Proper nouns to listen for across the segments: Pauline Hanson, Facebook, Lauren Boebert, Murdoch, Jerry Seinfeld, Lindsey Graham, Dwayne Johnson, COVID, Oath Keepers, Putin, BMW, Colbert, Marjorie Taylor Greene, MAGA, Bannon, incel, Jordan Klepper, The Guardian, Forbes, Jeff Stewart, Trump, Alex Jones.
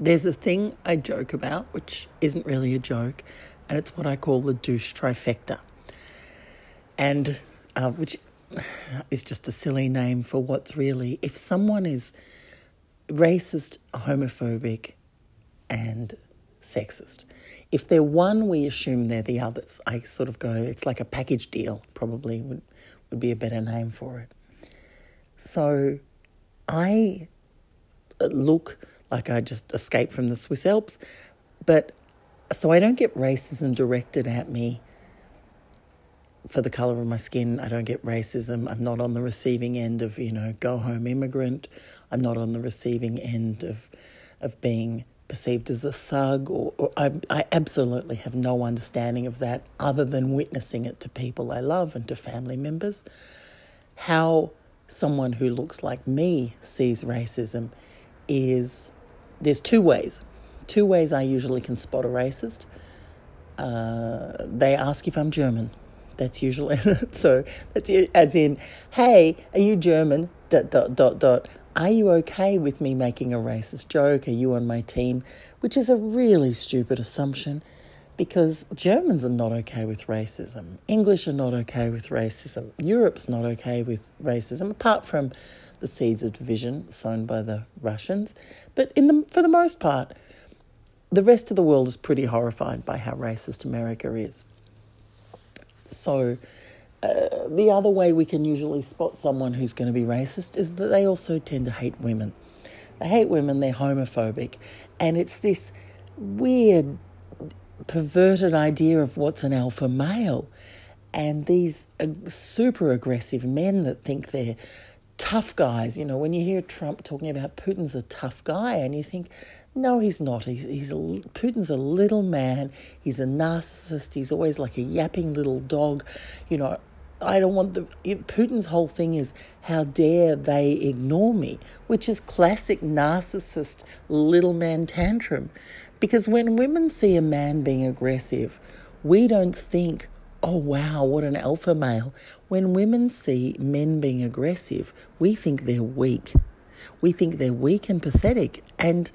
There's a thing I joke about, which isn't really a joke, and it's what I call the douche trifecta, and which is just a silly name for what's really, if someone is racist, homophobic, and sexist, if they're one, we assume they're the others. I sort of go, it's like a package deal, probably would be a better name for it. So I look like I just escaped from the Swiss Alps, but so I don't get racism directed at me for the colour of my skin. I don't get racism. I'm not on the receiving end of, go home immigrant. I'm not on the receiving end of being perceived as a thug. I absolutely have no understanding of that other than witnessing it to people I love and to family members. How someone who looks like me sees racism is, there's two ways. Two ways I usually can spot a racist. They ask if I'm German. That's usually so. That's as in, hey, are you German? ... Are you okay with me making a racist joke? Are you on my team? Which is a really stupid assumption, because Germans are not okay with racism. English are not okay with racism. Europe's not okay with racism, apart from the seeds of division sown by the Russians. But for the most part, the rest of the world is pretty horrified by how racist America is. So the other way we can usually spot someone who's going to be racist is that they also tend to hate women. They hate women, they're homophobic. And it's this weird, perverted idea of what's an alpha male. And these super aggressive men that think they're tough guys. When you hear Trump talking about Putin's a tough guy and you think, no, he's not. Putin's a little man. He's a narcissist. He's always like a yapping little dog. I don't want Putin's whole thing is how dare they ignore me, which is classic narcissist little man tantrum. Because when women see a man being aggressive, we don't think, oh, wow, what an alpha male. When women see men being aggressive, we think they're weak. We think they're weak and pathetic. And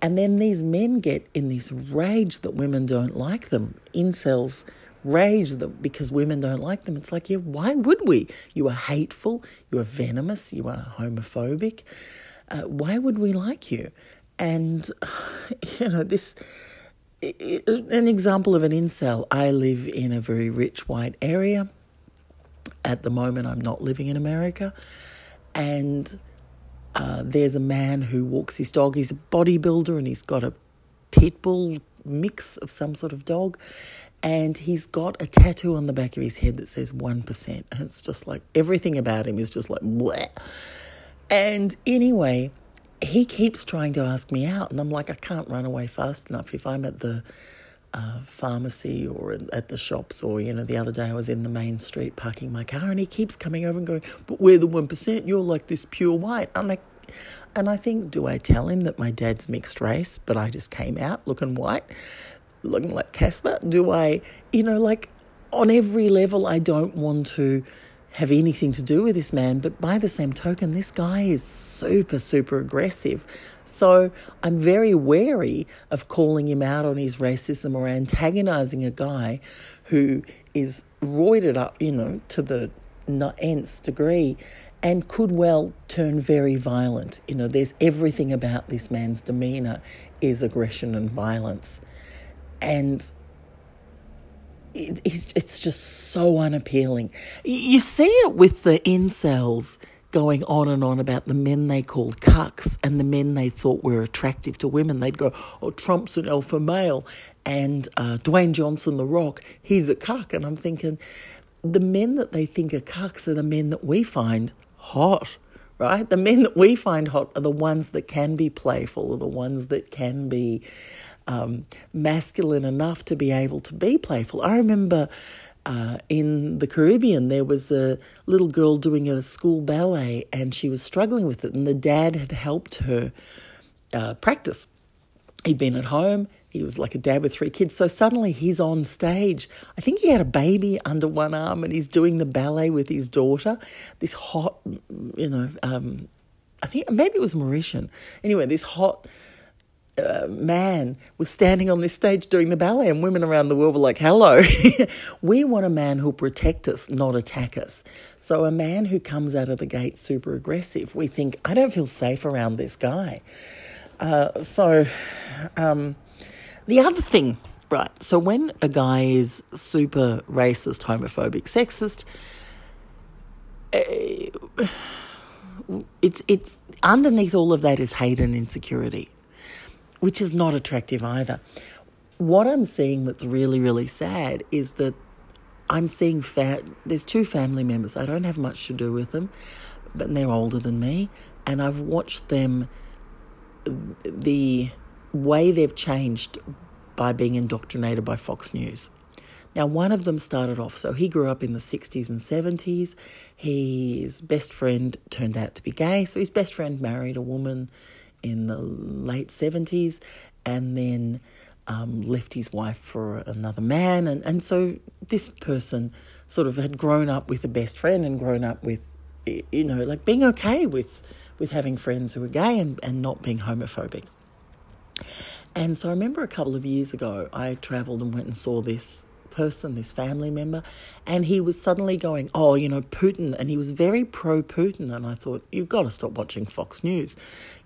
then these men get in this rage that women don't like them. Incels rage because women don't like them. It's like, yeah, why would we? You are hateful, you are venomous, you are homophobic. Why would we like you? And, this, an example of an incel. I live in a very rich white area. At the moment, I'm not living in America. And there's a man who walks his dog. He's a bodybuilder and he's got a pit bull mix of some sort of dog. And he's got a tattoo on the back of his head that says 1%. And it's just like everything about him is just like bleh. And anyway, he keeps trying to ask me out. And I'm like, I can't run away fast enough. If I'm at the pharmacy or at the shops or, the other day I was in the main street parking my car and he keeps coming over and going, but we're the 1%, you're like this pure white. I'm like, and I think, do I tell him that my dad's mixed race, but I just came out looking white, looking like Casper? Do I, on every level I don't want to have anything to do with this man, but by the same token, this guy is super, super aggressive. So I'm very wary of calling him out on his racism or antagonising a guy who is roided up, to the nth degree and could well turn very violent. There's everything about this man's demeanour is aggression and violence. And it's just so unappealing. You see it with the incels going on and on about the men they called cucks and the men they thought were attractive to women. They'd go, oh, Trump's an alpha male and Dwayne Johnson, The Rock, he's a cuck. And I'm thinking the men that they think are cucks are the men that we find hot, right? The men that we find hot are the ones that can be playful, are the ones that can be masculine enough to be able to be playful. I remember in the Caribbean, there was a little girl doing a school ballet and she was struggling with it and the dad had helped her practice. He'd been at home. He was like a dad with 3 kids. So suddenly he's on stage. I think he had a baby under one arm and he's doing the ballet with his daughter, this hot, I think maybe it was Mauritian. Anyway, this hot man was standing on this stage doing the ballet, and women around the world were like, hello. We want a man who'll protect us, not attack us. So a man who comes out of the gate super aggressive, we think, I don't feel safe around this guy. The other thing, right, so when a guy is super racist, homophobic, sexist, it's underneath all of that is hate and insecurity, which is not attractive either. What I'm seeing that's really, really sad is that I'm seeing there's two family members. I don't have much to do with them, but they're older than me, and I've watched them, the way they've changed by being indoctrinated by Fox News. Now, one of them started off, so he grew up in the 60s and 70s. His best friend turned out to be gay, so his best friend married a woman in the late 70s and then left his wife for another man. And so this person sort of had grown up with a best friend and grown up with, you know, like being okay with having friends who are gay and not being homophobic. And so I remember a couple of years ago, I travelled and went and saw this person, this family member, and he was suddenly going, oh, you know, Putin, and he was very pro-Putin, and I thought, you've got to stop watching Fox News.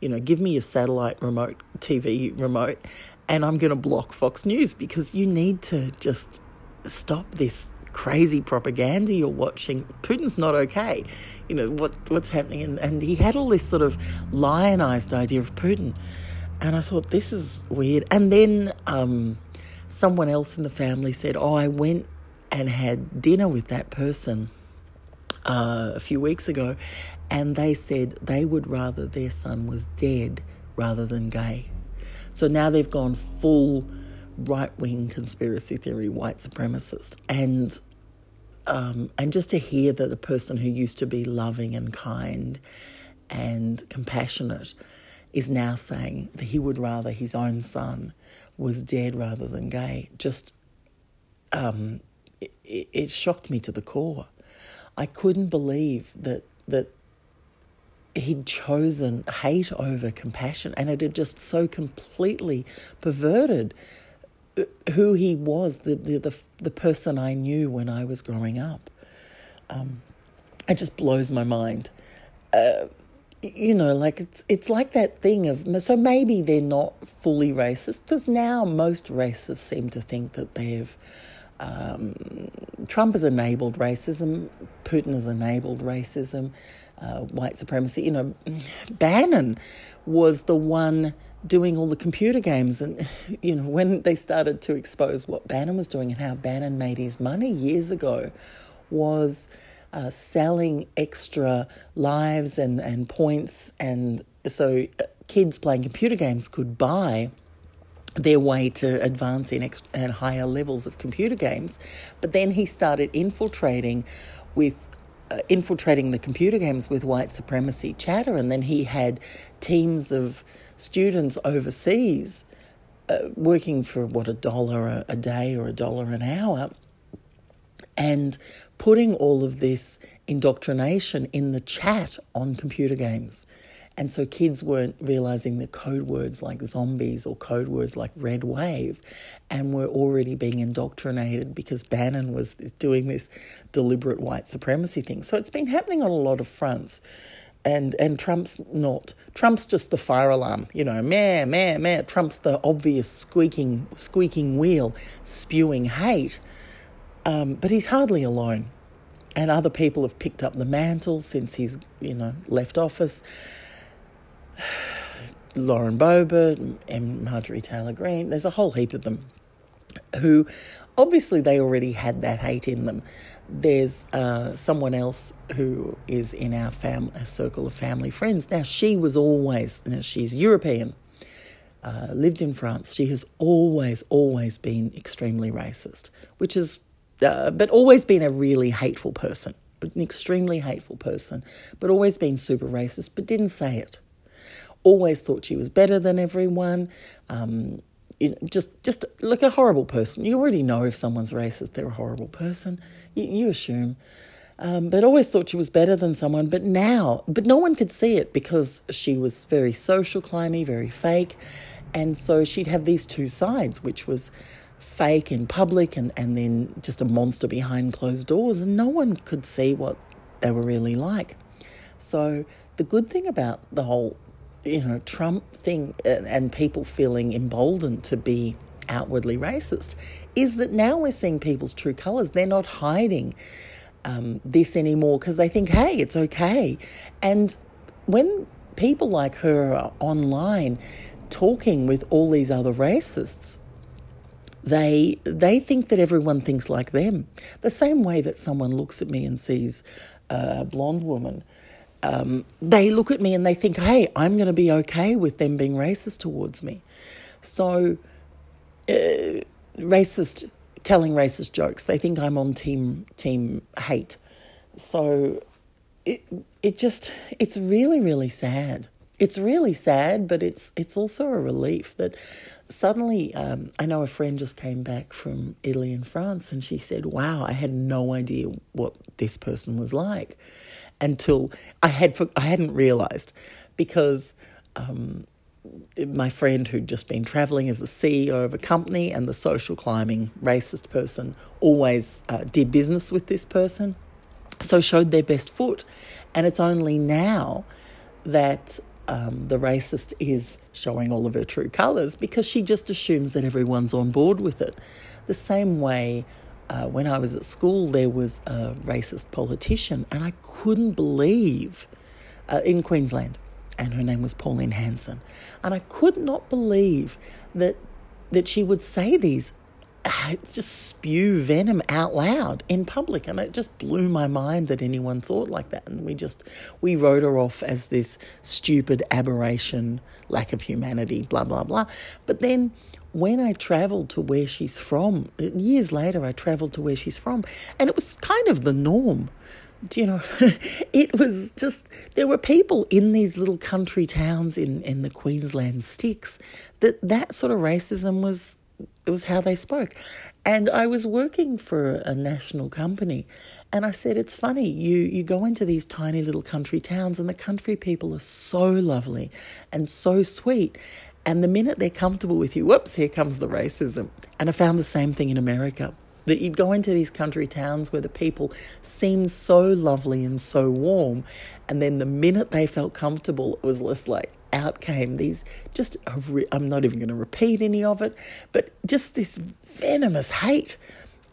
You know, give me a satellite remote, TV remote, and I'm going to block Fox News because you need to just stop this crazy propaganda you're watching. Putin's not okay. You know, what's happening? And he had all this sort of lionized idea of Putin. And I thought, this is weird. And then someone else in the family said, oh, I went and had dinner with that person a few weeks ago, and they said they would rather their son was dead rather than gay. So now they've gone full right-wing conspiracy theory, white supremacist. And just to hear that a person who used to be loving and kind and compassionate is now saying that he would rather his own son was dead rather than gay, just it shocked me to the core. I couldn't believe that he'd chosen hate over compassion, and it had just so completely perverted who he was, the person I knew when I was growing up. It just blows my mind. You know, like it's like that thing of, so maybe they're not fully racist, because now most racists seem to think that they've, Trump has enabled racism, Putin has enabled racism, white supremacy. You know, Bannon was the one doing all the computer games, and, you know, when they started to expose what Bannon was doing and how Bannon made his money years ago was selling extra lives and points, and so kids playing computer games could buy their way to advance in and higher levels of computer games. But then he started infiltrating the computer games with white supremacy chatter, and then he had teams of students overseas working for $1 a day or $1 an hour, and putting all of this indoctrination in the chat on computer games. And so kids weren't realising the code words like zombies or code words like red wave, and were already being indoctrinated because Bannon was doing this deliberate white supremacy thing. So it's been happening on a lot of fronts. And Trump's not. Trump's just the fire alarm, you know, meh, meh, meh. Trump's the obvious squeaking wheel spewing hate. But he's hardly alone, and other people have picked up the mantle since he's, you know, left office. Lauren Boebert and Marjorie Taylor Greene, there's a whole heap of them who obviously they already had that hate in them. There's someone else who is in our circle of family friends. Now, she was always, you know, she's European, lived in France. She has always been extremely racist, which is, but always been a really hateful person, an extremely hateful person, but always been super racist, but didn't say it. Always thought she was better than everyone. You know, just look, a horrible person. You already know if someone's racist, they're a horrible person. You assume. But always thought she was better than someone. But no one could see it because she was very social climbing, very fake. And so she'd have these two sides, which was fake in public and then just a monster behind closed doors, and no one could see what they were really like. So the good thing about the whole, Trump thing and people feeling emboldened to be outwardly racist is that now we're seeing people's true colours. They're not hiding this anymore because they think, hey, it's okay. And when people like her are online talking with all these other racists, they think that everyone thinks like them. The same way that someone looks at me and sees a blonde woman, they look at me and they think, hey, I'm going to be okay with them being racist towards me. So telling racist jokes, they think I'm on team hate. So it's really, really sad. It's really sad, but it's also a relief that suddenly, I know a friend just came back from Italy and France, and she said, wow, I had no idea what this person was like until I hadn't realised, because my friend who'd just been travelling as the CEO of a company, and the social climbing racist person always did business with this person, so showed their best foot. And it's only now that the racist is showing all of her true colours, because she just assumes that everyone's on board with it. The same way when I was at school, there was a racist politician, and I couldn't believe, in Queensland, and her name was Pauline Hanson. And I could not believe that she would say these, just spew venom out loud in public. And it just blew my mind that anyone thought like that. And we wrote her off as this stupid aberration, lack of humanity, blah, blah, blah. But then when I travelled to where she's from, years later I travelled to where she's from, and it was kind of the norm. It was just, there were people in these little country towns in the Queensland sticks that sort of racism was, it was how they spoke. And I was working for a national company, and I said, it's funny, you go into these tiny little country towns and the country people are so lovely and so sweet. And the minute they're comfortable with you, whoops, here comes the racism. And I found the same thing in America, that you'd go into these country towns where the people seemed so lovely and so warm, and then the minute they felt comfortable, it was just like, out came these, just, I'm not even going to repeat any of it, but just this venomous hate.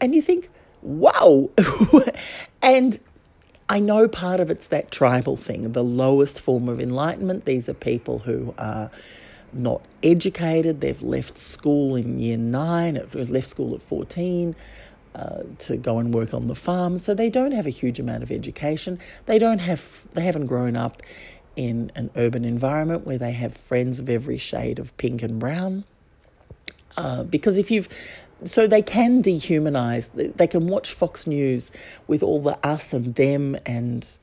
And you think, wow. And I know part of it's that tribal thing, the lowest form of enlightenment. These are people who are not educated. They've left school in year 9, left school at 14 to go and work on the farm. So they don't have a huge amount of education. They haven't grown up in an urban environment where they have friends of every shade of pink and brown. So they can dehumanize. They can watch Fox News with all the us and them and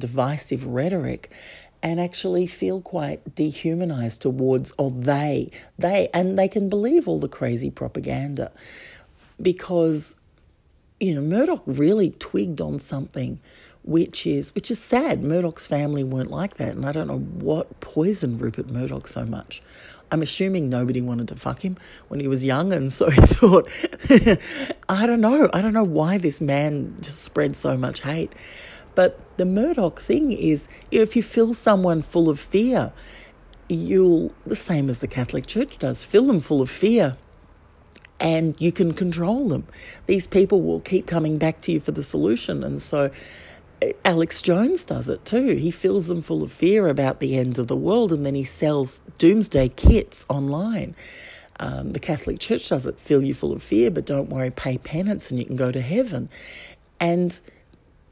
divisive rhetoric, and actually feel quite dehumanized towards, or they, and they can believe all the crazy propaganda, because, Murdoch really twigged on something, which is sad. Murdoch's family weren't like that, and I don't know what poisoned Rupert Murdoch so much. I'm assuming nobody wanted to fuck him when he was young, and so he thought, I don't know why this man just spread so much hate. But the Murdoch thing is, if you fill someone full of fear, the same as the Catholic Church does, fill them full of fear, and you can control them. These people will keep coming back to you for the solution. And so Alex Jones does it too. He fills them full of fear about the end of the world, and then he sells doomsday kits online. The Catholic Church does it, fill you full of fear, but don't worry, pay penance and you can go to heaven. And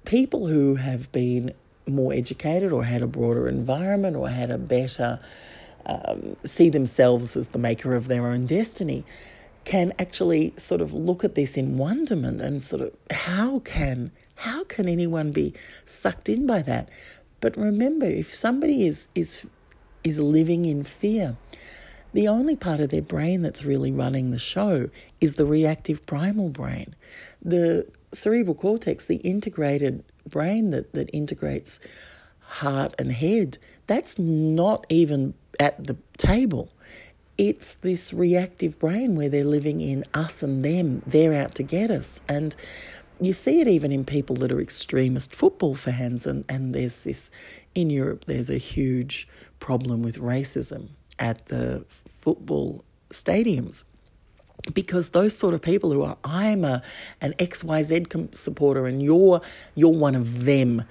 people who have been more educated or had a broader environment or had a better, see themselves as the maker of their own destiny, can actually sort of look at this in wonderment and sort of, how can anyone be sucked in by that? But remember, if somebody is living in fear, the only part of their brain that's really running the show is the reactive primal brain. The cerebral cortex, the integrated brain that integrates heart and head, that's not even at the table. It's this reactive brain where they're living in us and them. They're out to get us. And you see it even in people that are extremist football fans. And there's this, in Europe, there's a huge problem with racism at the football stadiums. Because those sort of people who are, I'm an XYZ supporter and you're one of them.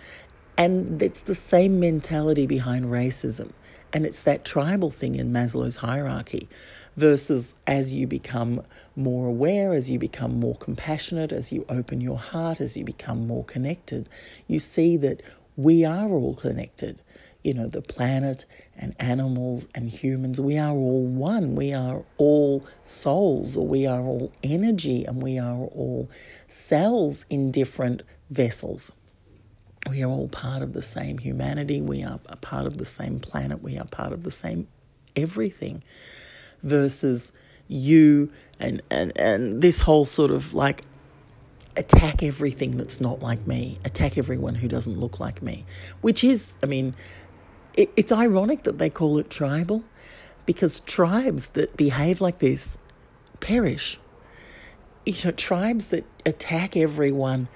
And it's the same mentality behind racism. And it's that tribal thing in Maslow's hierarchy versus as you become more aware, as you become more compassionate, as you open your heart, as you become more connected, you see that we are all connected. You know, the planet and animals and humans, we are all one. We are all souls, or we are all energy, and we are all cells in different vessels. We are all part of the same humanity. We are a part of the same planet. We are part of the same everything. Versus you and this whole sort of like attack everything that's not like me. Attack everyone who doesn't look like me. Which is, I mean, it's ironic that they call it tribal, because tribes that behave like this perish. You know, tribes that attack everyone.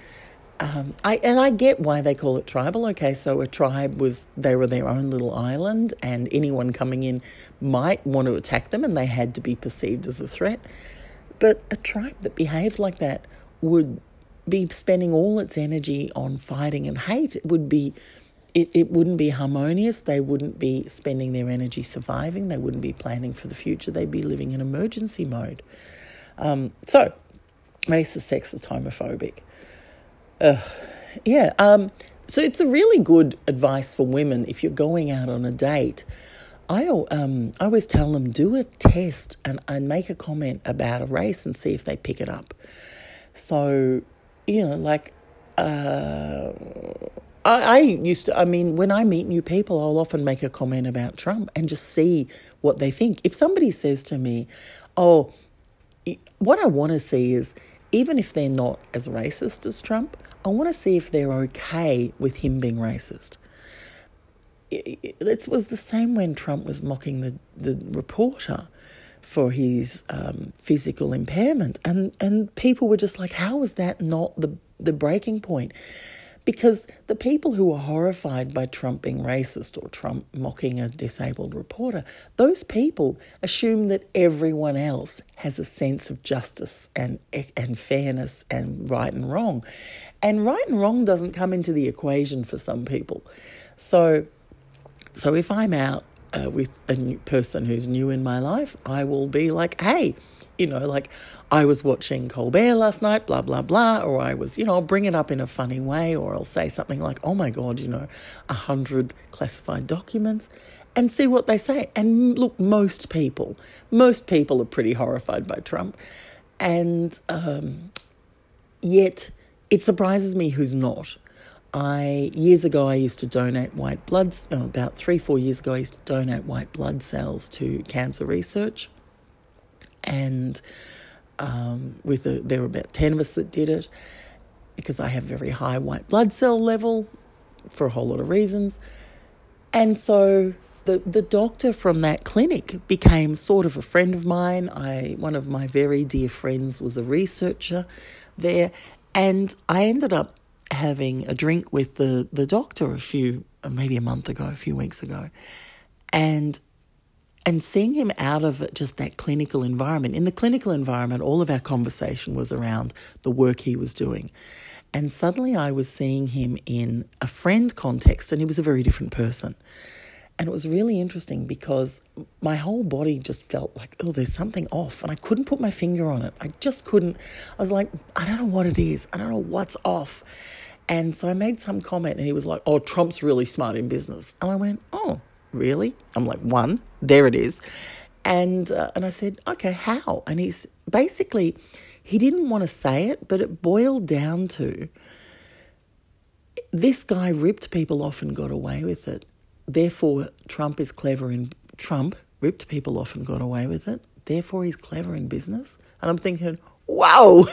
I get why they call it tribal. Okay, so a tribe was, they were their own little island, and anyone coming in might want to attack them, and they had to be perceived as a threat. But a tribe that behaved like that would be spending all its energy on fighting and hate. It would be, it wouldn't be harmonious. They wouldn't be spending their energy surviving. They wouldn't be planning for the future. They'd be living in emergency mode. So, racist, sexist, homophobic. So it's a really good advice for women if you're going out on a date. I always tell them, do a test and make a comment about a race and see if they pick it up. So, you know, like when I meet new people, I'll often make a comment about Trump and just see what they think. If somebody says to me, oh, what I want to see is, even if they're not as racist as Trump, I want to see if they're okay with him being racist. It was the same when Trump was mocking the reporter for his physical impairment. And people were just like, how is that not the breaking point? Because the people who were horrified by Trump being racist or Trump mocking a disabled reporter, those people assume that everyone else has a sense of justice and fairness and right and wrong. And right and wrong doesn't come into the equation for some people. So if I'm out with a new person who's new in my life, I will be like, hey, you know, like I was watching Colbert last night, blah, blah, blah. Or I was, you know, I'll bring it up in a funny way, or I'll say something like, oh my God, you know, 100 classified documents, and see what they say. And look, most people are pretty horrified by Trump. And yet it surprises me who's not. Years ago, I used to donate about 3-4 years ago, I used to donate white blood cells to cancer research. And there were about 10 of us that did it, because I have very high white blood cell level for a whole lot of reasons. And so the doctor from that clinic became sort of a friend of mine. One of my very dear friends was a researcher there, and I ended up having a drink with the doctor a few weeks ago, and seeing him out of just that clinical environment. In the clinical environment, all of our conversation was around the work he was doing. And suddenly I was seeing him in a friend context, and he was a very different person. And it was really interesting because my whole body just felt like, oh, there's something off. And I couldn't put my finger on it. I just couldn't. I was like, I don't know what it is. I don't know what's off. And so I made some comment, and he was like, oh, Trump's really smart in business. And I went, oh, really? I'm like, one, there it is. And I said, okay, how? And he's basically, he didn't want to say it, but it boiled down to, this guy ripped people off and got away with it. Therefore, Trump ripped people off and got away with it. Therefore, he's clever in business. And I'm thinking, wow,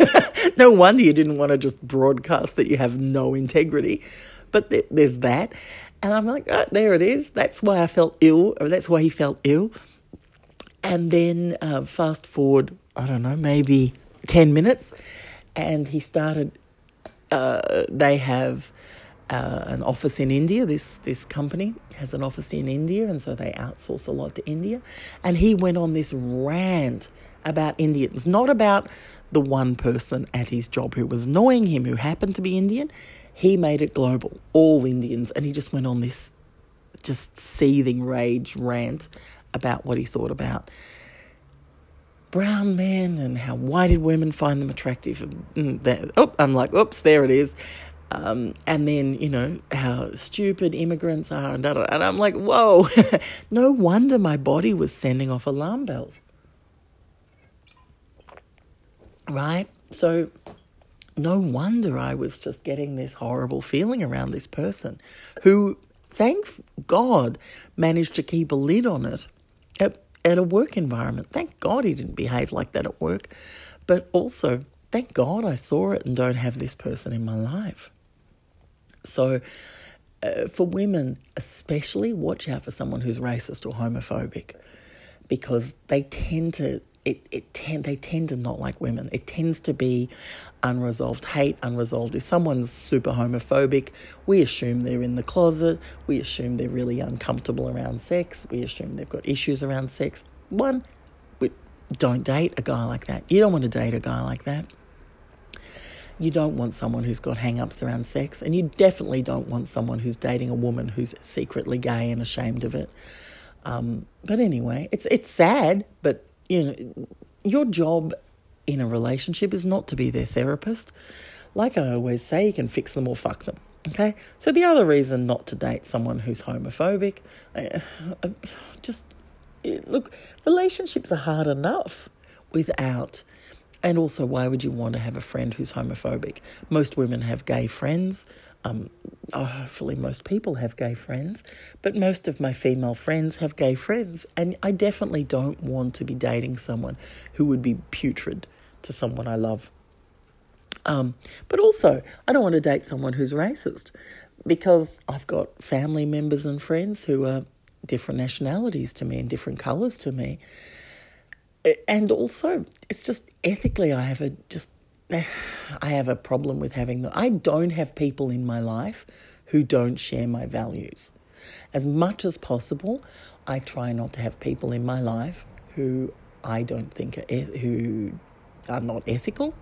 no wonder you didn't want to just broadcast that you have no integrity. But there's that. And I'm like, oh, there it is. That's why he felt ill. And then fast forward, I don't know, maybe 10 minutes, and he started, they have an office in India. This company has an office in India, and so they outsource a lot to India. And he went on this rant about Indians, not about the one person at his job who was annoying him, who happened to be Indian. He made it global, all Indians, and he just went on this just seething rage rant about what he thought about brown men and how why did women find them attractive. And that, oh, I'm like, oops, there it is. And then, you know, how stupid immigrants are and da-da. And I'm like, whoa, no wonder my body was sending off alarm bells. Right? So no wonder I was just getting this horrible feeling around this person who, thank God, managed to keep a lid on it at a work environment. Thank God he didn't behave like that at work. But also, thank God I saw it and don't have this person in my life. So for women especially, watch out for someone who's racist or homophobic, because they tend to they tend to not like women. It tends to be unresolved hate, unresolved. If someone's super homophobic, we assume they're in the closet. We assume they're really uncomfortable around sex. We assume they've got issues around sex. One, don't date a guy like that. You don't want to date a guy like that. You don't want someone who's got hang-ups around sex, and you definitely don't want someone who's dating a woman who's secretly gay and ashamed of it. But anyway, it's sad, but you know, your job in a relationship is not to be their therapist. Like I always say, you can fix them or fuck them, okay? So the other reason not to date someone who's homophobic, look, relationships are hard enough without, and also why would you want to have a friend who's homophobic? Most women have gay friends. Hopefully most people have gay friends, but most of my female friends have gay friends, and I definitely don't want to be dating someone who would be putrid to someone I love. But also, I don't want to date someone who's racist, because I've got family members and friends who are different nationalities to me and different colours to me. And also, it's just ethically I have a problem with having them. I don't have people in my life who don't share my values. As much as possible, I try not to have people in my life who I don't think who are not ethical.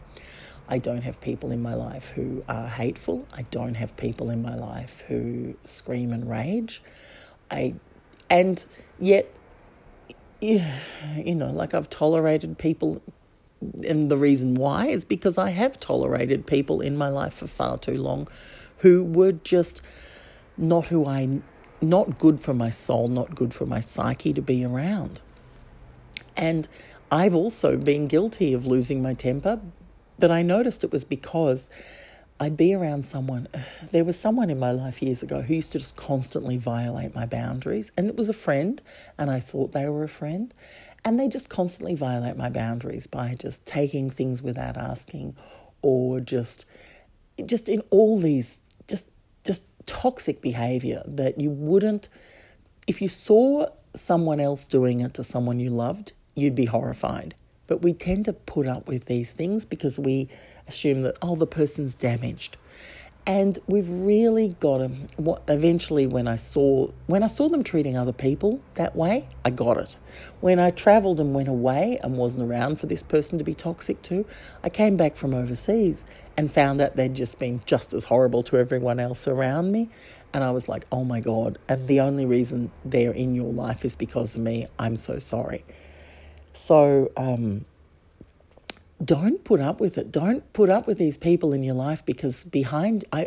I don't have people in my life who are hateful. I don't have people in my life who scream and rage. And yet, you know, like I've tolerated people. And the reason why is because I have tolerated people in my life for far too long who were just not good for my soul, not good for my psyche to be around. And I've also been guilty of losing my temper, but I noticed it was because I'd be around someone. There was someone in my life years ago who used to just constantly violate my boundaries, and it was a friend, and I thought they were a friend. And they just constantly violate my boundaries by just taking things without asking, or just in all these just toxic behaviour that you wouldn't, if you saw someone else doing it to someone you loved, you'd be horrified. But we tend to put up with these things because we assume that, oh, the person's damaged. And we've really got to, eventually when I saw them treating other people that way, I got it. When I travelled and went away and wasn't around for this person to be toxic to, I came back from overseas and found out they'd just been just as horrible to everyone else around me. And I was like, oh my God, and the only reason they're in your life is because of me. I'm so sorry. So don't put up with it. Don't put up with these people in your life, because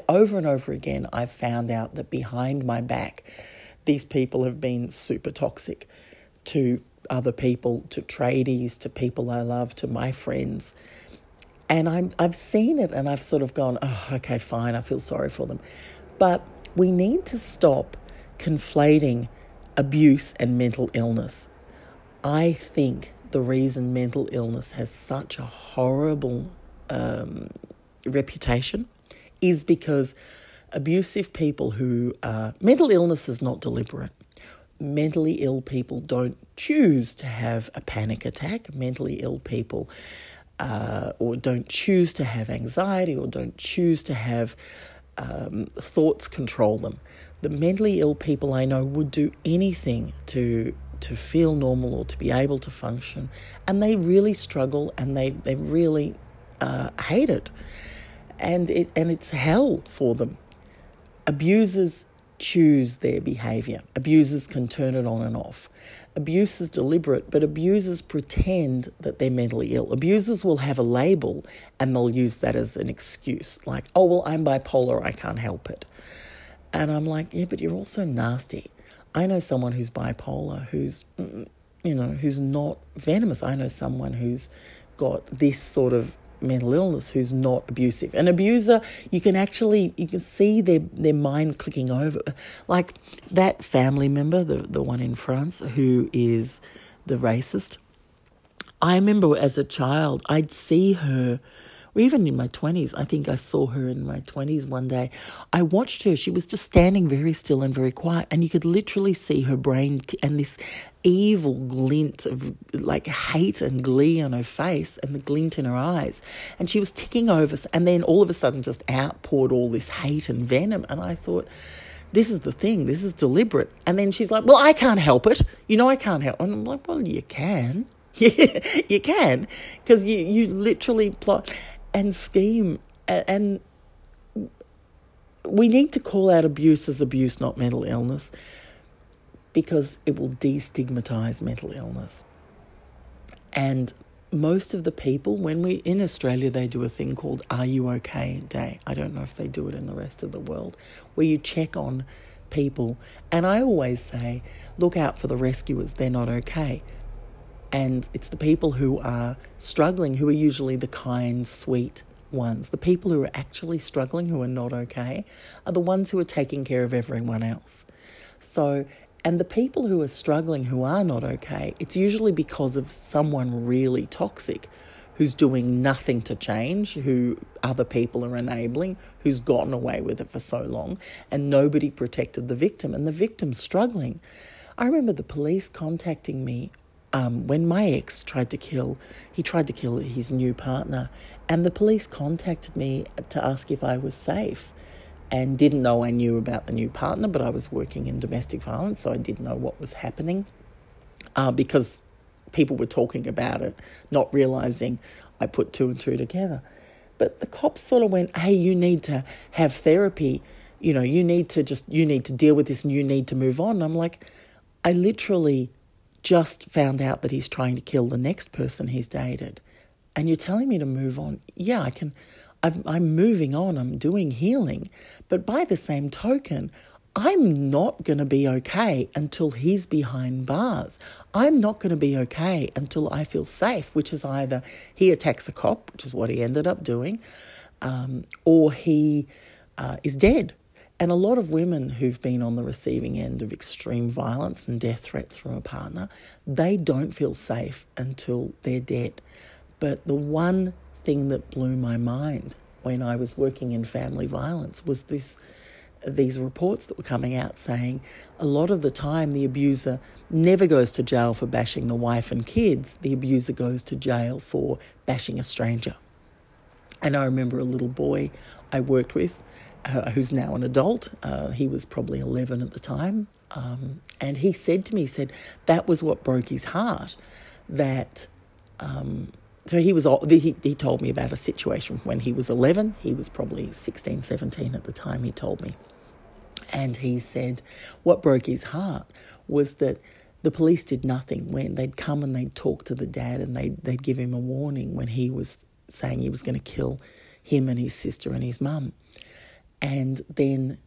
over and over again, I've found out that behind my back, these people have been super toxic to other people, to tradies, to people I love, to my friends. And I've seen it, and I've sort of gone, oh, okay, fine, I feel sorry for them. But we need to stop conflating abuse and mental illness. I think the reason mental illness has such a horrible reputation is because abusive people who mental illness is not deliberate. mentally ill people don't choose to have a panic attack. Mentally ill people or don't choose to have anxiety or don't choose to have thoughts control them. The mentally ill people I know would do anything to feel normal or to be able to function, and they really struggle and they really hate it. And it's hell for them. Abusers choose their behaviour. Abusers can turn it on and off. Abuse is deliberate, but abusers pretend that they're mentally ill. Abusers will have a label and they'll use that as an excuse. Like, oh, well, I'm bipolar, I can't help it. And I'm like, yeah, but you're also nasty. I know someone who's bipolar, who's not venomous. I know someone who's got this sort of mental illness who's not abusive. An abuser, you can see their mind clicking over. Like that family member, the one in France who is the racist. I remember as a child, I'd see her, or even in my 20s, I think I saw her in my 20s one day. I watched her. She was just standing very still and very quiet, and you could literally see her brain and this evil glint of like hate and glee on her face and the glint in her eyes. And she was ticking over, and then all of a sudden just outpoured all this hate and venom. And I thought, this is the thing. This is deliberate. And then she's like, well, I can't help it. You know I can't help. And I'm like, well, you can. You can, because you literally plot and scheme, and we need to call out abuse as abuse, not mental illness, because it will destigmatize mental illness. And most of the people, when we in Australia, they do a thing called Are You Okay Day. I don't know if they do it in the rest of the world, where you check on people. And I always say, look out for the rescuers, they're not okay. And it's the people who are struggling who are usually the kind, sweet ones. The people who are actually struggling, who are not okay, are the ones who are taking care of everyone else. So, and the people who are struggling, who are not okay, it's usually because of someone really toxic who's doing nothing to change, who other people are enabling, who's gotten away with it for so long, and nobody protected the victim, and the victim's struggling. I remember the police contacting me when my ex tried to kill his new partner, and the police contacted me to ask if I was safe, and didn't know I knew about the new partner, but I was working in domestic violence, so I didn't know what was happening because people were talking about it, not realising I put two and two together. But the cops sort of went, hey, you need to have therapy, you know, you need to deal with this and you need to move on. And I'm like, I literally just found out that he's trying to kill the next person he's dated, and you're telling me to move on. Yeah, I'm moving on, I'm doing healing, but by the same token, I'm not going to be okay until he's behind bars. I'm not going to be okay until I feel safe, which is either he attacks a cop, which is what he ended up doing, or he is dead. And a lot of women who've been on the receiving end of extreme violence and death threats from a partner, they don't feel safe until they're dead. But the one thing that blew my mind when I was working in family violence was these reports that were coming out saying a lot of the time the abuser never goes to jail for bashing the wife and kids. The abuser goes to jail for bashing a stranger. And I remember a little boy I worked with, who's now an adult. He was probably 11 at the time. And he said to me, that was what broke his heart. That, so he told me about a situation when he was 11. He was probably 16, 17 at the time, he told me. And he said what broke his heart was that the police did nothing. When they'd come and they'd talk to the dad and they'd give him a warning when he was saying he was going to kill him and his sister and his mum. And then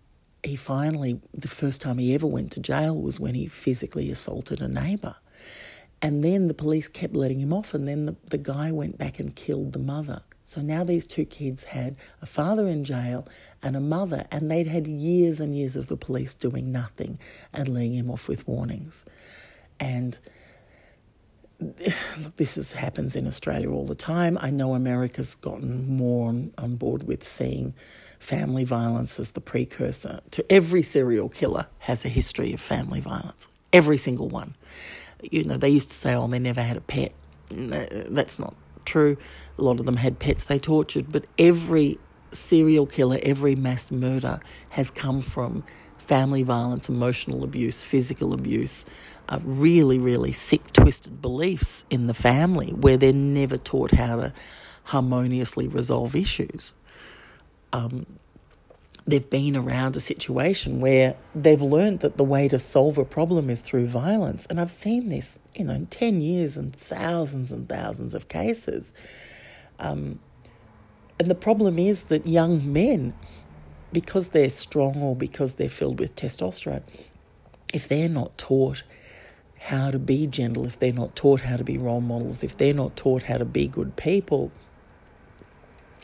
he finally, the first time he ever went to jail was when he physically assaulted a neighbour. And then the police kept letting him off, and then the guy went back and killed the mother. So now these two kids had a father in jail and a mother, and they'd had years and years of the police doing nothing and letting him off with warnings. And look, happens in Australia all the time. I know America's gotten more on board with seeing family violence as the precursor to every serial killer has a history of family violence. Every single one. You know, they used to say, oh, they never had a pet. That's not true. A lot of them had pets they tortured, but every serial killer, every mass murder has come from family violence, emotional abuse, physical abuse, really, really sick, twisted beliefs in the family where they're never taught how to harmoniously resolve issues. They've been around a situation where they've learned that the way to solve a problem is through violence. And I've seen this, you know, in 10 years and thousands of cases. And the problem is that young men, because they're strong or because they're filled with testosterone, if they're not taught how to be gentle, if they're not taught how to be role models, if they're not taught how to be good people,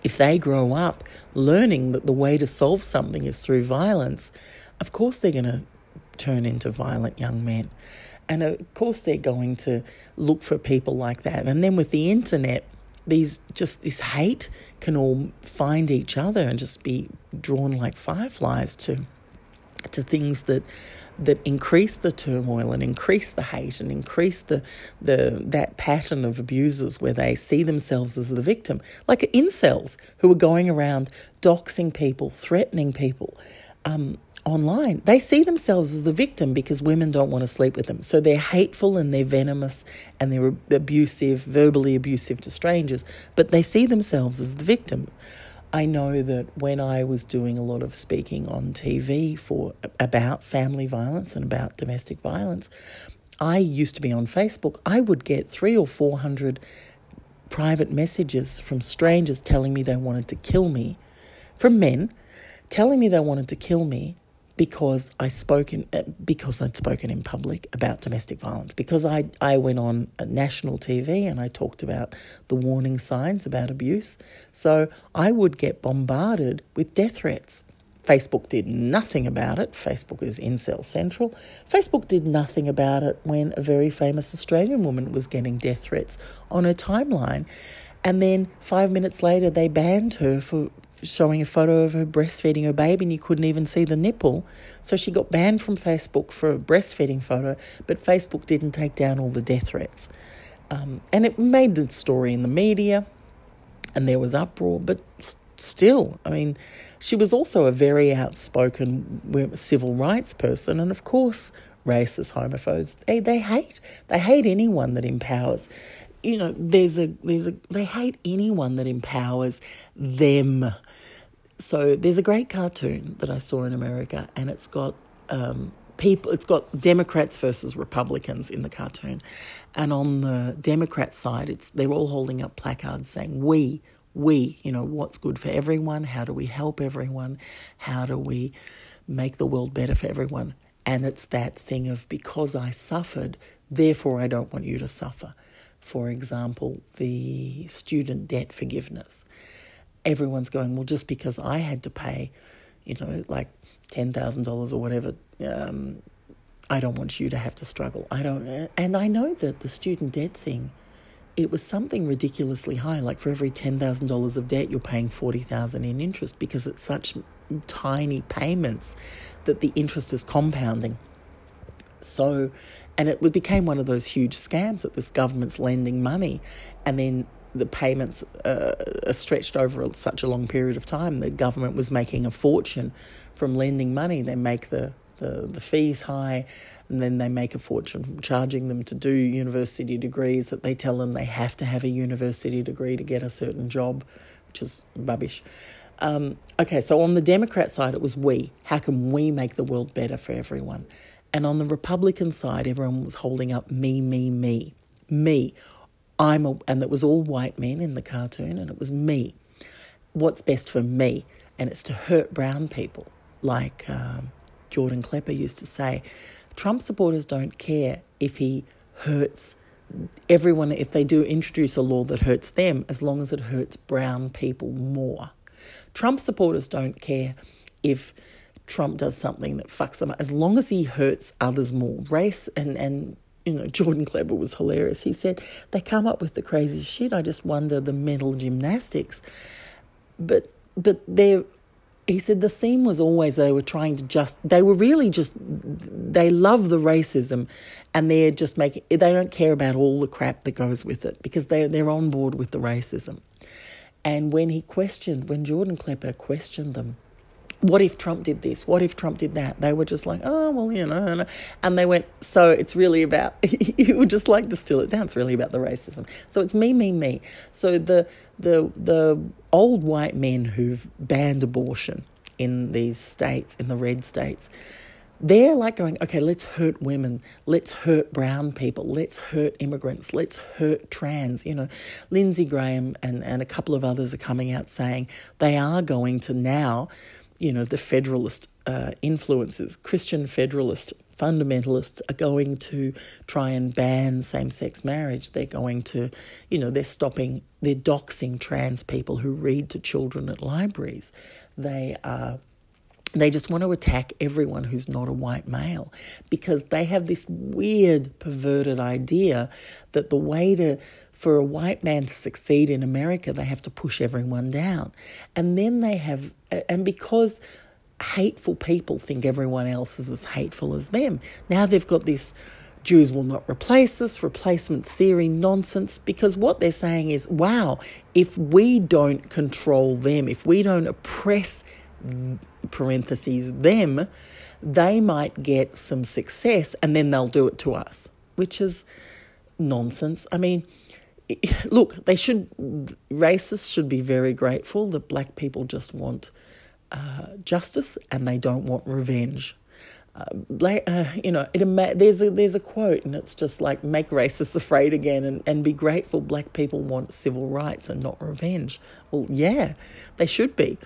if they grow up learning that the way to solve something is through violence, of course they're going to turn into violent young men. And of course they're going to look for people like that. And then with the internet, this hate can all find each other and just be drawn like fireflies to things that increase the turmoil and increase the hate and increase that pattern of abusers where they see themselves as the victim, like incels who are going around doxing people, threatening people online. They see themselves as the victim because women don't want to sleep with them. So they're hateful and they're venomous and they're abusive, verbally abusive to strangers, but they see themselves as the victim. I know that when I was doing a lot of speaking on TV about family violence and about domestic violence, I used to be on Facebook. I would get 300 or 400 private messages from strangers telling me they wanted to kill me, from men telling me they wanted to kill me because I'd spoken in public about domestic violence, because I went on national TV and I talked about the warning signs about abuse. So I would get bombarded with death threats. Facebook did nothing about it. Facebook is incel central. Facebook did nothing about it when a very famous Australian woman was getting death threats on her timeline. And then 5 minutes later, they banned her for showing a photo of her breastfeeding her baby, and you couldn't even see the nipple. So she got banned from Facebook for a breastfeeding photo, but Facebook didn't take down all the death threats. And it made the story in the media, and there was uproar. But still, I mean, she was also a very outspoken civil rights person, and of course, racists, homophobes, they hate anyone that empowers. You know, they hate anyone that empowers them. So there's a great cartoon that I saw in America, and it's got it's got Democrats versus Republicans in the cartoon, and on the Democrat side, they're all holding up placards saying we, you know, what's good for everyone? How do we help everyone? How do we make the world better for everyone? And it's that thing of, because I suffered, therefore I don't want you to suffer. For example, the student debt forgiveness. Everyone's going, well, just because I had to pay, you know, like $10,000 or whatever, I don't want you to have to struggle. And I know that the student debt thing, it was something ridiculously high. Like for every $10,000 of debt, you're paying $40,000 in interest, because it's such tiny payments that the interest is compounding. So, and it became one of those huge scams that this government's lending money, and then the payments are stretched over such a long period of time. The government was making a fortune from lending money. They make the fees high, and then they make a fortune from charging them to do university degrees that they tell them they have to have a university degree to get a certain job, which is rubbish. Okay, so on the Democrat side, it was we. How can we make the world better for everyone? And on the Republican side, everyone was holding up me. And it was all white men in the cartoon, and it was me. What's best for me? And it's to hurt brown people. Like Jordan Klepper used to say, Trump supporters don't care if he hurts everyone, if they do introduce a law that hurts them, as long as it hurts brown people more. Trump supporters don't care if Trump does something that fucks them up, as long as he hurts others more. Race and you know, Jordan Klepper was hilarious. He said, they come up with the craziest shit. I just wonder the mental gymnastics. But they're He said the theme was always they love the racism and they're just they don't care about all the crap that goes with it because they're on board with the racism. And when Jordan Klepper questioned them, what if Trump did this? What if Trump did that? They were just like, oh, well, you know. And they went, so it's really about, you would just like distill it down, it's really about the racism. So it's me, me, me. So the old white men who've banned abortion in these states, in the red states, they're like going, okay, let's hurt women, let's hurt brown people, let's hurt immigrants, let's hurt trans. You know, Lindsey Graham and a couple of others are coming out saying they are going to now, you know, the federalist influences, Christian federalist fundamentalists are going to try and ban same-sex marriage. They're going to, you know, they're doxing trans people who read to children at libraries. They just want to attack everyone who's not a white male because they have this weird perverted idea that for a white man to succeed in America, they have to push everyone down. And then because hateful people think everyone else is as hateful as them, now they've got this Jews will not replace us, replacement theory nonsense, because what they're saying is, wow, if we don't control them, if we don't oppress, parentheses, them, they might get some success and then they'll do it to us, which is nonsense. I mean, look, racists should be very grateful that black people just want justice and they don't want revenge. There's a quote and it's just like, make racists afraid again and be grateful black people want civil rights and not revenge. Well, yeah, they should be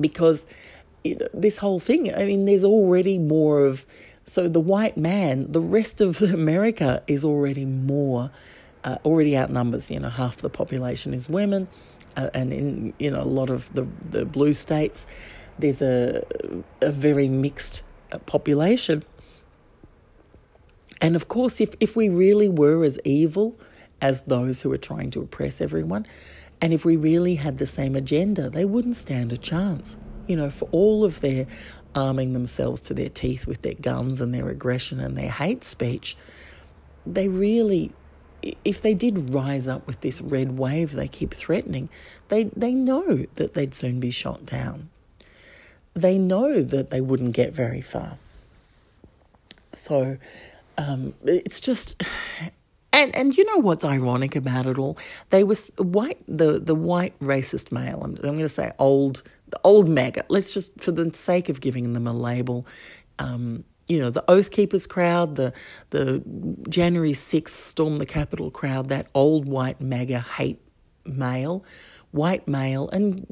because this whole thing, I mean, there's already more of... So the white man, the rest of America is already already outnumbers, you know, half the population is women. And in, you know, a lot of the blue states, there's a very mixed population. And of course, if we really were as evil as those who are trying to oppress everyone, and if we really had the same agenda, they wouldn't stand a chance. You know, for all of their arming themselves to their teeth with their guns and their aggression and their hate speech, they really... If they did rise up with this red wave they keep threatening, they know that they'd soon be shot down. They know that they wouldn't get very far. So it's just... And you know what's ironic about it all? The white racist male, I'm going to say old MAGA. Let's just, for the sake of giving them a label... you know, the Oath Keepers crowd, the January 6th Storm the Capitol crowd, that old white MAGA hate white male, and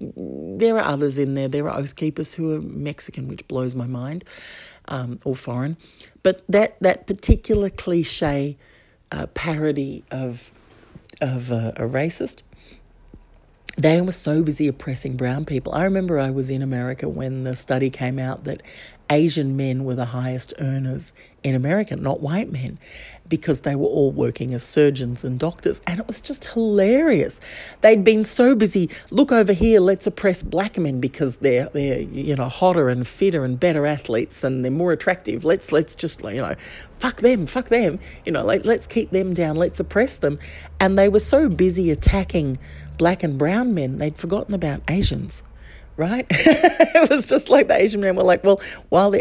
there are others in there. There are Oath Keepers who are Mexican, which blows my mind, or foreign. But that particular cliche parody of a racist, they were so busy oppressing brown people. I remember I was in America when the study came out that Asian men were the highest earners in America, not white men, because they were all working as surgeons and doctors. And it was just hilarious. They'd been so busy, look over here, let's oppress black men because they're you know, hotter and fitter and better athletes and they're more attractive. Let's just, you know, fuck them. You know, let's keep them down, let's oppress them. And they were so busy attacking black and brown men, they'd forgotten about Asians. Right? It was just like the Asian men were like, well,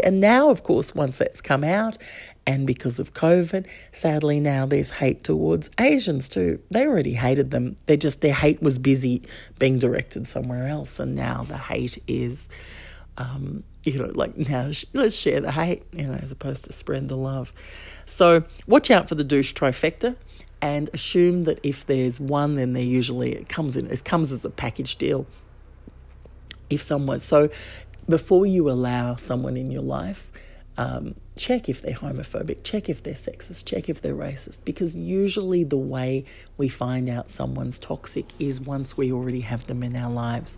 and now, of course, once that's come out and because of COVID, sadly now there's hate towards Asians too. They already hated them. Their hate was busy being directed somewhere else. And now the hate is, you know, like now let's share the hate, you know, as opposed to spread the love. So watch out for the douche trifecta. And assume that if there's one, then they usually it comes as a package deal. So before you allow someone in your life, check if they're homophobic, check if they're sexist, check if they're racist, because usually the way we find out someone's toxic is once we already have them in our lives.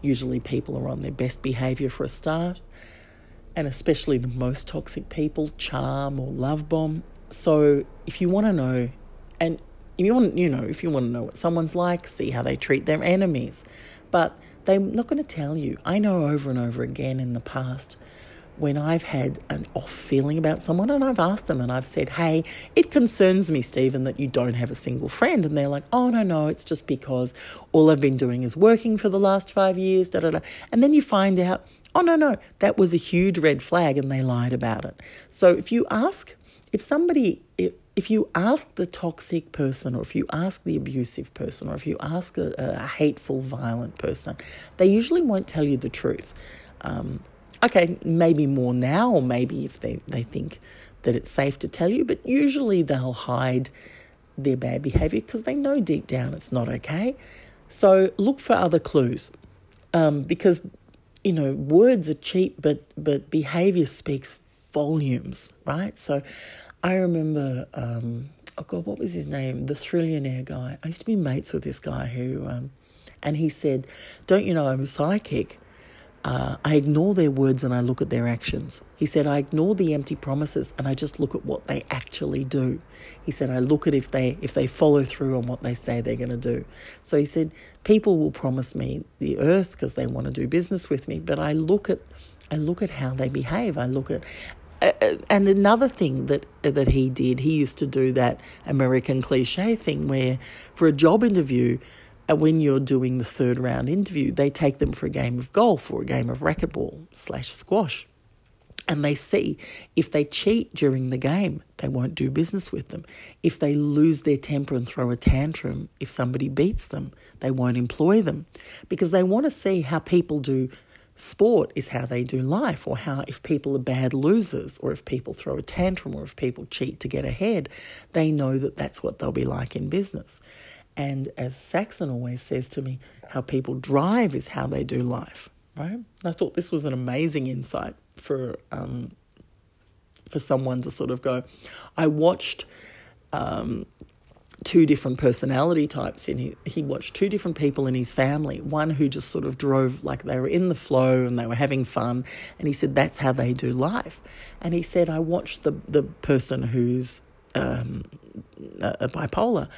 Usually people are on their best behaviour for a start, and especially the most toxic people, charm or love bomb. So if you want to know... And if you want to know what someone's like, see how they treat their enemies. But They're not going to tell you. I know over and over again in the past when I've had an off feeling about someone and I've asked them and I've said, hey, it concerns me, Stephen, that you don't have a single friend. And they're like, oh, no, it's just because all I've been doing is working for the last 5 years, da-da-da. And then you find out, oh, no, that was a huge red flag and they lied about it. So if you ask, if you ask the toxic person or if you ask the abusive person or if you ask a hateful, violent person, they usually won't tell you the truth. Okay, maybe more now, or maybe if they think that it's safe to tell you, but usually they'll hide their bad behavior because they know deep down it's not okay. So look for other clues because, you know, words are cheap, but behavior speaks volumes, right? So I remember, what was his name? The Thrillionaire guy. I used to be mates with this guy who, and he said, don't you know I'm psychic? I ignore their words and I look at their actions. He said, I ignore the empty promises and I just look at what they actually do. He said, I look at if they follow through on what they say they're going to do. So he said, people will promise me the earth because they want to do business with me, but I look at how they behave. I look at, and another thing that he did, he used to do that American cliche thing where for a job interview, when you're doing the third round interview, they take them for a game of golf or a game of racquetball/squash. And they see if they cheat during the game, they won't do business with them. If they lose their temper and throw a tantrum, if somebody beats them, they won't employ them because they want to see how people do sport is how they do life, or how if people are bad losers or if people throw a tantrum or if people cheat to get ahead, they know that that's what they'll be like in business. And as Saxon always says to me, how people drive is how they do life, right? And I thought this was an amazing insight for someone to sort of go. I watched two different personality types. And he watched two different people in his family, one who just sort of drove like they were in the flow and they were having fun. And he said, that's how they do life. And he said, I watched the person who's a bipolar.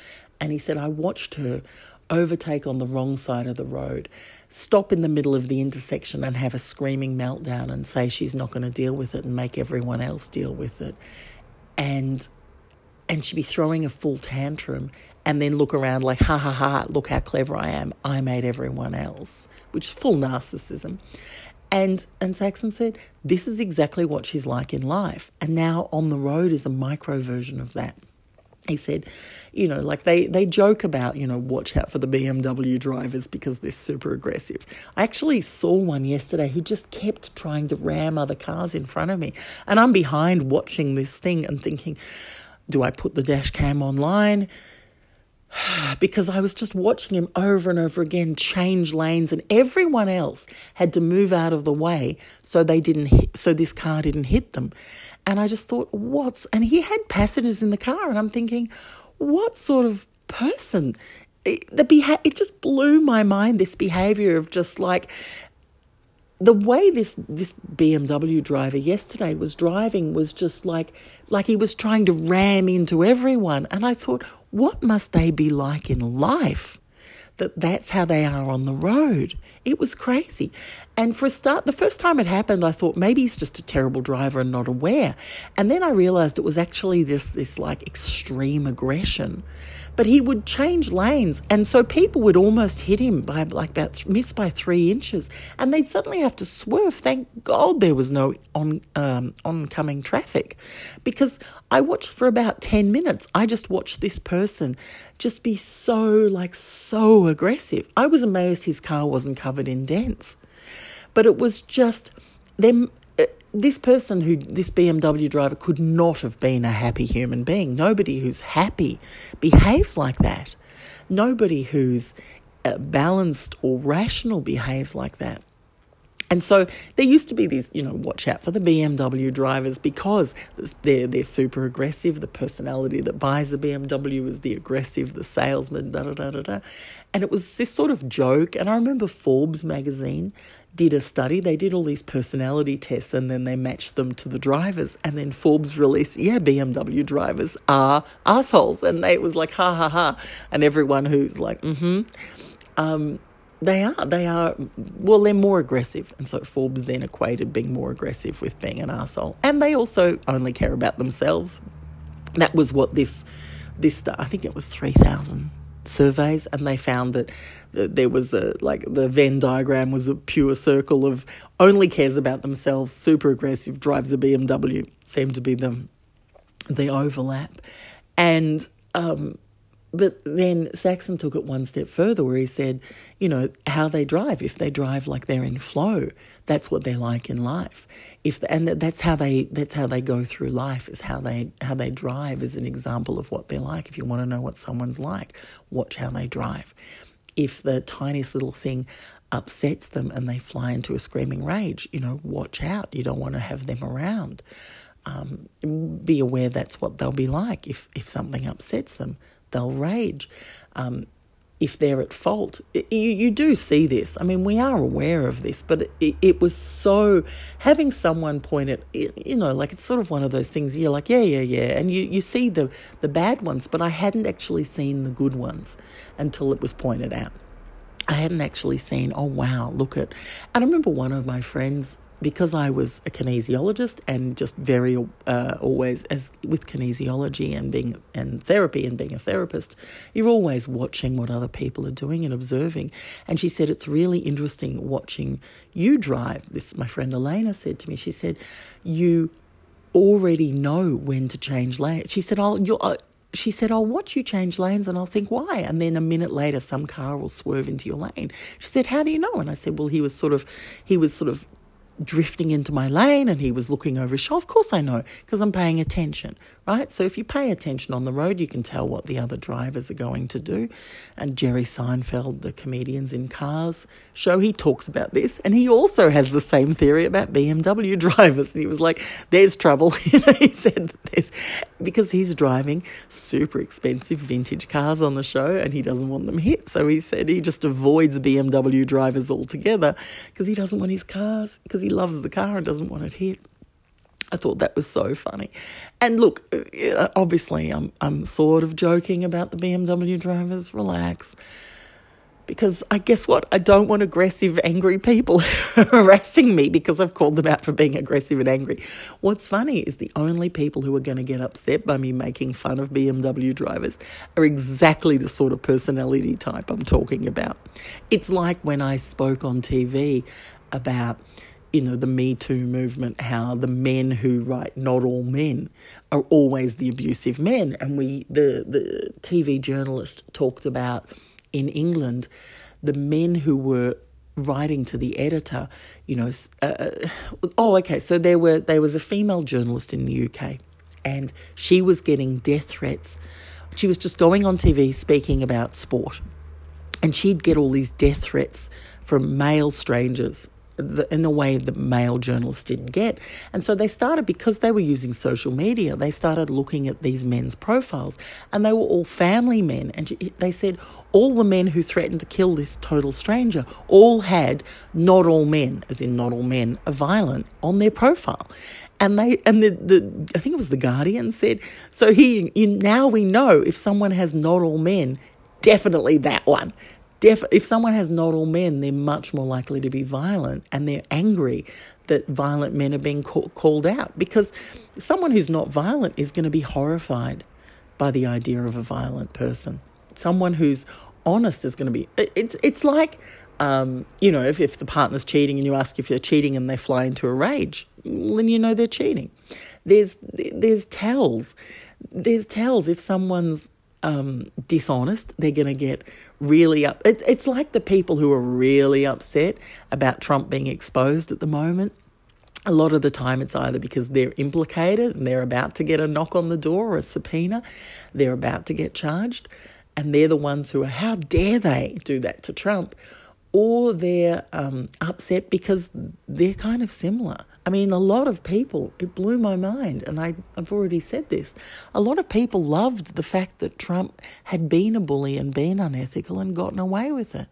And he said, I watched her overtake on the wrong side of the road, stop in the middle of the intersection and have a screaming meltdown and say she's not going to deal with it and make everyone else deal with it. And she'd be throwing a full tantrum and then look around like, ha, ha, ha, look how clever I am. I made everyone else, which is full narcissism. And Saxon said, this is exactly what she's like in life. And now on the road is a micro version of that. He said, you know, like they joke about, you know, watch out for the BMW drivers because they're super aggressive. I actually saw one yesterday who just kept trying to ram other cars in front of me. And I'm behind watching this thing and thinking, do I put the dash cam online? Because I was just watching him over and over again change lanes and everyone else had to move out of the way so they didn't hit, so this car didn't hit them. And I just thought, and he had passengers in the car and I'm thinking, what sort of person? It just blew my mind, this behaviour of just like the way this BMW driver yesterday was driving was just like he was trying to ram into everyone. And I thought, what must they be like in life? That's how they are on the road. It was crazy. And for a start, the first time it happened, I thought maybe he's just a terrible driver and not aware. And then I realised it was actually this like extreme aggression. But he would change lanes and so people would almost hit him by like miss by 3 inches and they'd suddenly have to swerve. Thank God there was no oncoming traffic because I watched for about 10 minutes. I just watched this person just be so aggressive. I was amazed his car wasn't covered in dents, but it was just them. This person this BMW driver could not have been a happy human being. Nobody who's happy behaves like that. Nobody who's balanced or rational behaves like that. And so there used to be these, you know, watch out for the BMW drivers because they're super aggressive. The personality that buys the BMW is the aggressive, the salesman, da-da-da-da-da. And it was this sort of joke. And I remember Forbes magazine did a study. They did all these personality tests and then they matched them to the drivers. And then Forbes released, BMW drivers are assholes. And it was like, ha, ha, ha. And everyone who's like, They are. Well, they're more aggressive. And so Forbes then equated being more aggressive with being an arsehole. And they also only care about themselves. That was what this I think it was 3,000 surveys, and they found that there was the Venn diagram was a pure circle of only cares about themselves, super aggressive, drives a BMW, seemed to be the overlap. And but then Saxon took it one step further, where he said, you know, how they drive, if they drive like they're in flow, that's what they're like in life. That's how they go through life, is how they drive is an example of what they're like. If you want to know what someone's like, watch how they drive. If the tiniest little thing upsets them and they fly into a screaming rage, you know, watch out. You don't want to have them around. Be aware that's what they'll be like. If something upsets them, they'll rage. If they're at fault, you do see this. I mean, we are aware of this, but it was so, having someone point at, you know, like it's sort of one of those things you're like, yeah, and you see the bad ones, but I hadn't actually seen the good ones until it was pointed out. I hadn't actually seen, oh, wow, look at, and I remember one of my friends, because I was a kinesiologist and just very always, as with kinesiology and therapy and being a therapist, you're always watching what other people are doing and observing. And she said, it's really interesting watching you drive. This, my friend Elena said to me, she said, you already know when to change lanes. She said, she said, I'll watch you change lanes and I'll think why. And then a minute later, some car will swerve into your lane. She said, how do you know? And I said, well, he was sort of drifting into my lane and he was looking over his shoulder. Of course I know, because I'm paying attention, right? So if you pay attention on the road, you can tell what the other drivers are going to do. And Jerry Seinfeld, the Comedians in Cars show, he talks about this, and he also has the same theory about BMW drivers. And he was like, there's trouble. You know, he said this because he's driving super expensive vintage cars on the show and he doesn't want them hit. So he said he just avoids BMW drivers altogether because he doesn't want his cars, because he loves the car and doesn't want it hit. I thought that was so funny. And look, obviously I'm sort of joking about the BMW drivers. Relax. Because I guess what? I don't want aggressive, angry people harassing me because I've called them out for being aggressive and angry. What's funny is the only people who are going to get upset by me making fun of BMW drivers are exactly the sort of personality type I'm talking about. It's like when I spoke on TV about, you know, the Me Too movement, how the men who write Not All Men are always the abusive men. And the TV journalist talked about in England the men who were writing to the editor, you know, so there was a female journalist in the UK and she was getting death threats. She was just going on TV speaking about sport and she'd get all these death threats from male strangers in the way that male journalists didn't get. And so they started, because they were using social media, they started looking at these men's profiles and they were all family men. And they said all the men who threatened to kill this total stranger all had Not All Men, as in not all men are violent, on their profile. And the I think it was The Guardian said, so now we know if someone has Not All Men, definitely that one. If someone has Not All Men, they're much more likely to be violent, and they're angry that violent men are being called out, because someone who's not violent is going to be horrified by the idea of a violent person. Someone who's honest is going to be... It's like, you know, if the partner's cheating and you ask if they're cheating and they fly into a rage, then you know they're cheating. There's tells. There's tells. If someone's dishonest, they're going to get really up. It's like the people who are really upset about Trump being exposed at the moment. A lot of the time it's either because they're implicated and they're about to get a knock on the door or a subpoena, they're about to get charged, and they're the ones who are, how dare they do that to Trump? Or they're upset because they're kind of similar. I mean, a lot of people, it blew my mind, and I've already said this, a lot of people loved the fact that Trump had been a bully and been unethical and gotten away with it.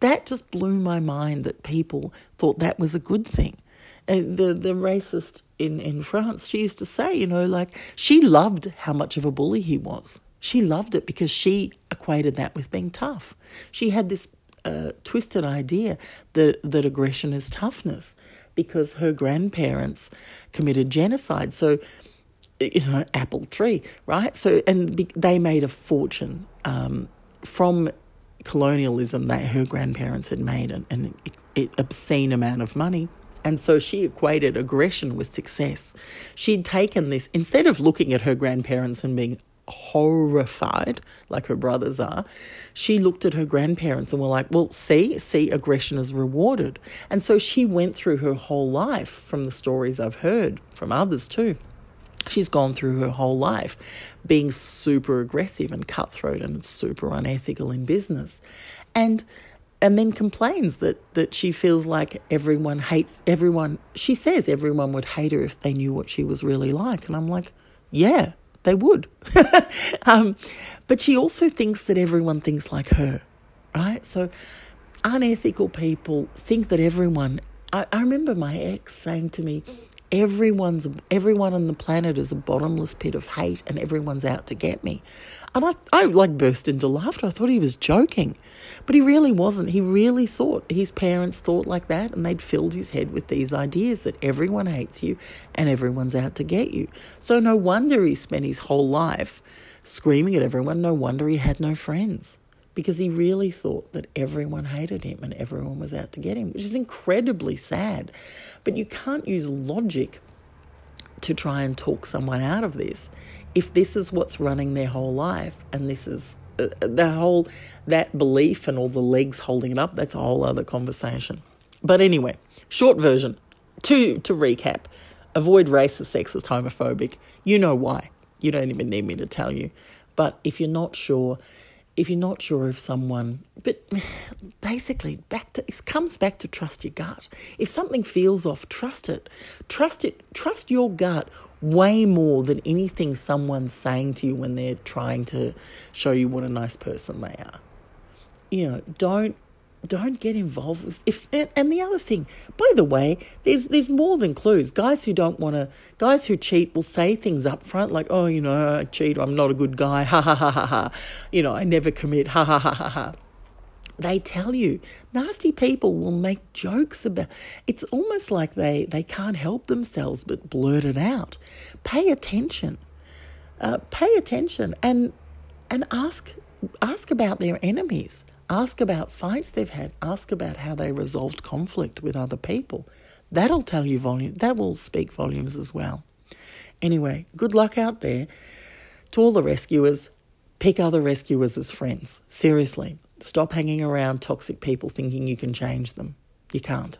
That just blew my mind, that people thought that was a good thing. The racist in France, she used to say, you know, like, she loved how much of a bully he was. She loved it because she equated that with being tough. She had this twisted idea that aggression is toughness, because her grandparents committed genocide. So, you know, apple tree, right? So, and they made a fortune from colonialism that her grandparents had made, an obscene amount of money. And so she equated aggression with success. She'd taken this, instead of looking at her grandparents and being horrified like her brothers are, she looked at her grandparents and were like, well, see, aggression is rewarded. And so she went through her whole life, from the stories I've heard from others too. She's gone through her whole life being super aggressive and cutthroat and super unethical in business. And then complains that she feels like everyone hates everyone. She says everyone would hate her if they knew what she was really like. And I'm like, yeah, they would. But she also thinks that everyone thinks like her, right? So unethical people think that everyone... I remember my ex saying to me, everyone on the planet is a bottomless pit of hate and everyone's out to get me. And I like burst into laughter. I thought he was joking, but he really wasn't. He really thought his parents thought like that, and they'd filled his head with these ideas that everyone hates you and everyone's out to get you. So no wonder he spent his whole life screaming at everyone. No wonder he had no friends, because he really thought that everyone hated him and everyone was out to get him, which is incredibly sad. But you can't use logic to try and talk someone out of this if this is what's running their whole life, and this is that belief and all the legs holding it up. That's a whole other conversation. But anyway, short version, to recap, avoid racist, sexist, homophobic. You know why. You don't even need me to tell you. But if you're not sure... if someone, but basically it comes back to trust your gut. If something feels off, trust it, trust your gut way more than anything someone's saying to you when they're trying to show you what a nice person they are. You know, don't get involved with and the other thing, by the way, there's more than clues. Guys who cheat will say things up front like, oh, you know, I cheat, I'm not a good guy, ha ha ha ha ha, you know, I never commit, ha ha ha ha ha. They tell you. Nasty people will make jokes about it's almost like they can't help themselves but blurt it out. Pay attention and ask about their enemies. Ask about fights they've had. Ask about how they resolved conflict with other people. That'll tell you volume. That will speak volumes as well. Anyway, good luck out there. To all the rescuers, pick other rescuers as friends. Seriously, stop hanging around toxic people thinking you can change them. You can't.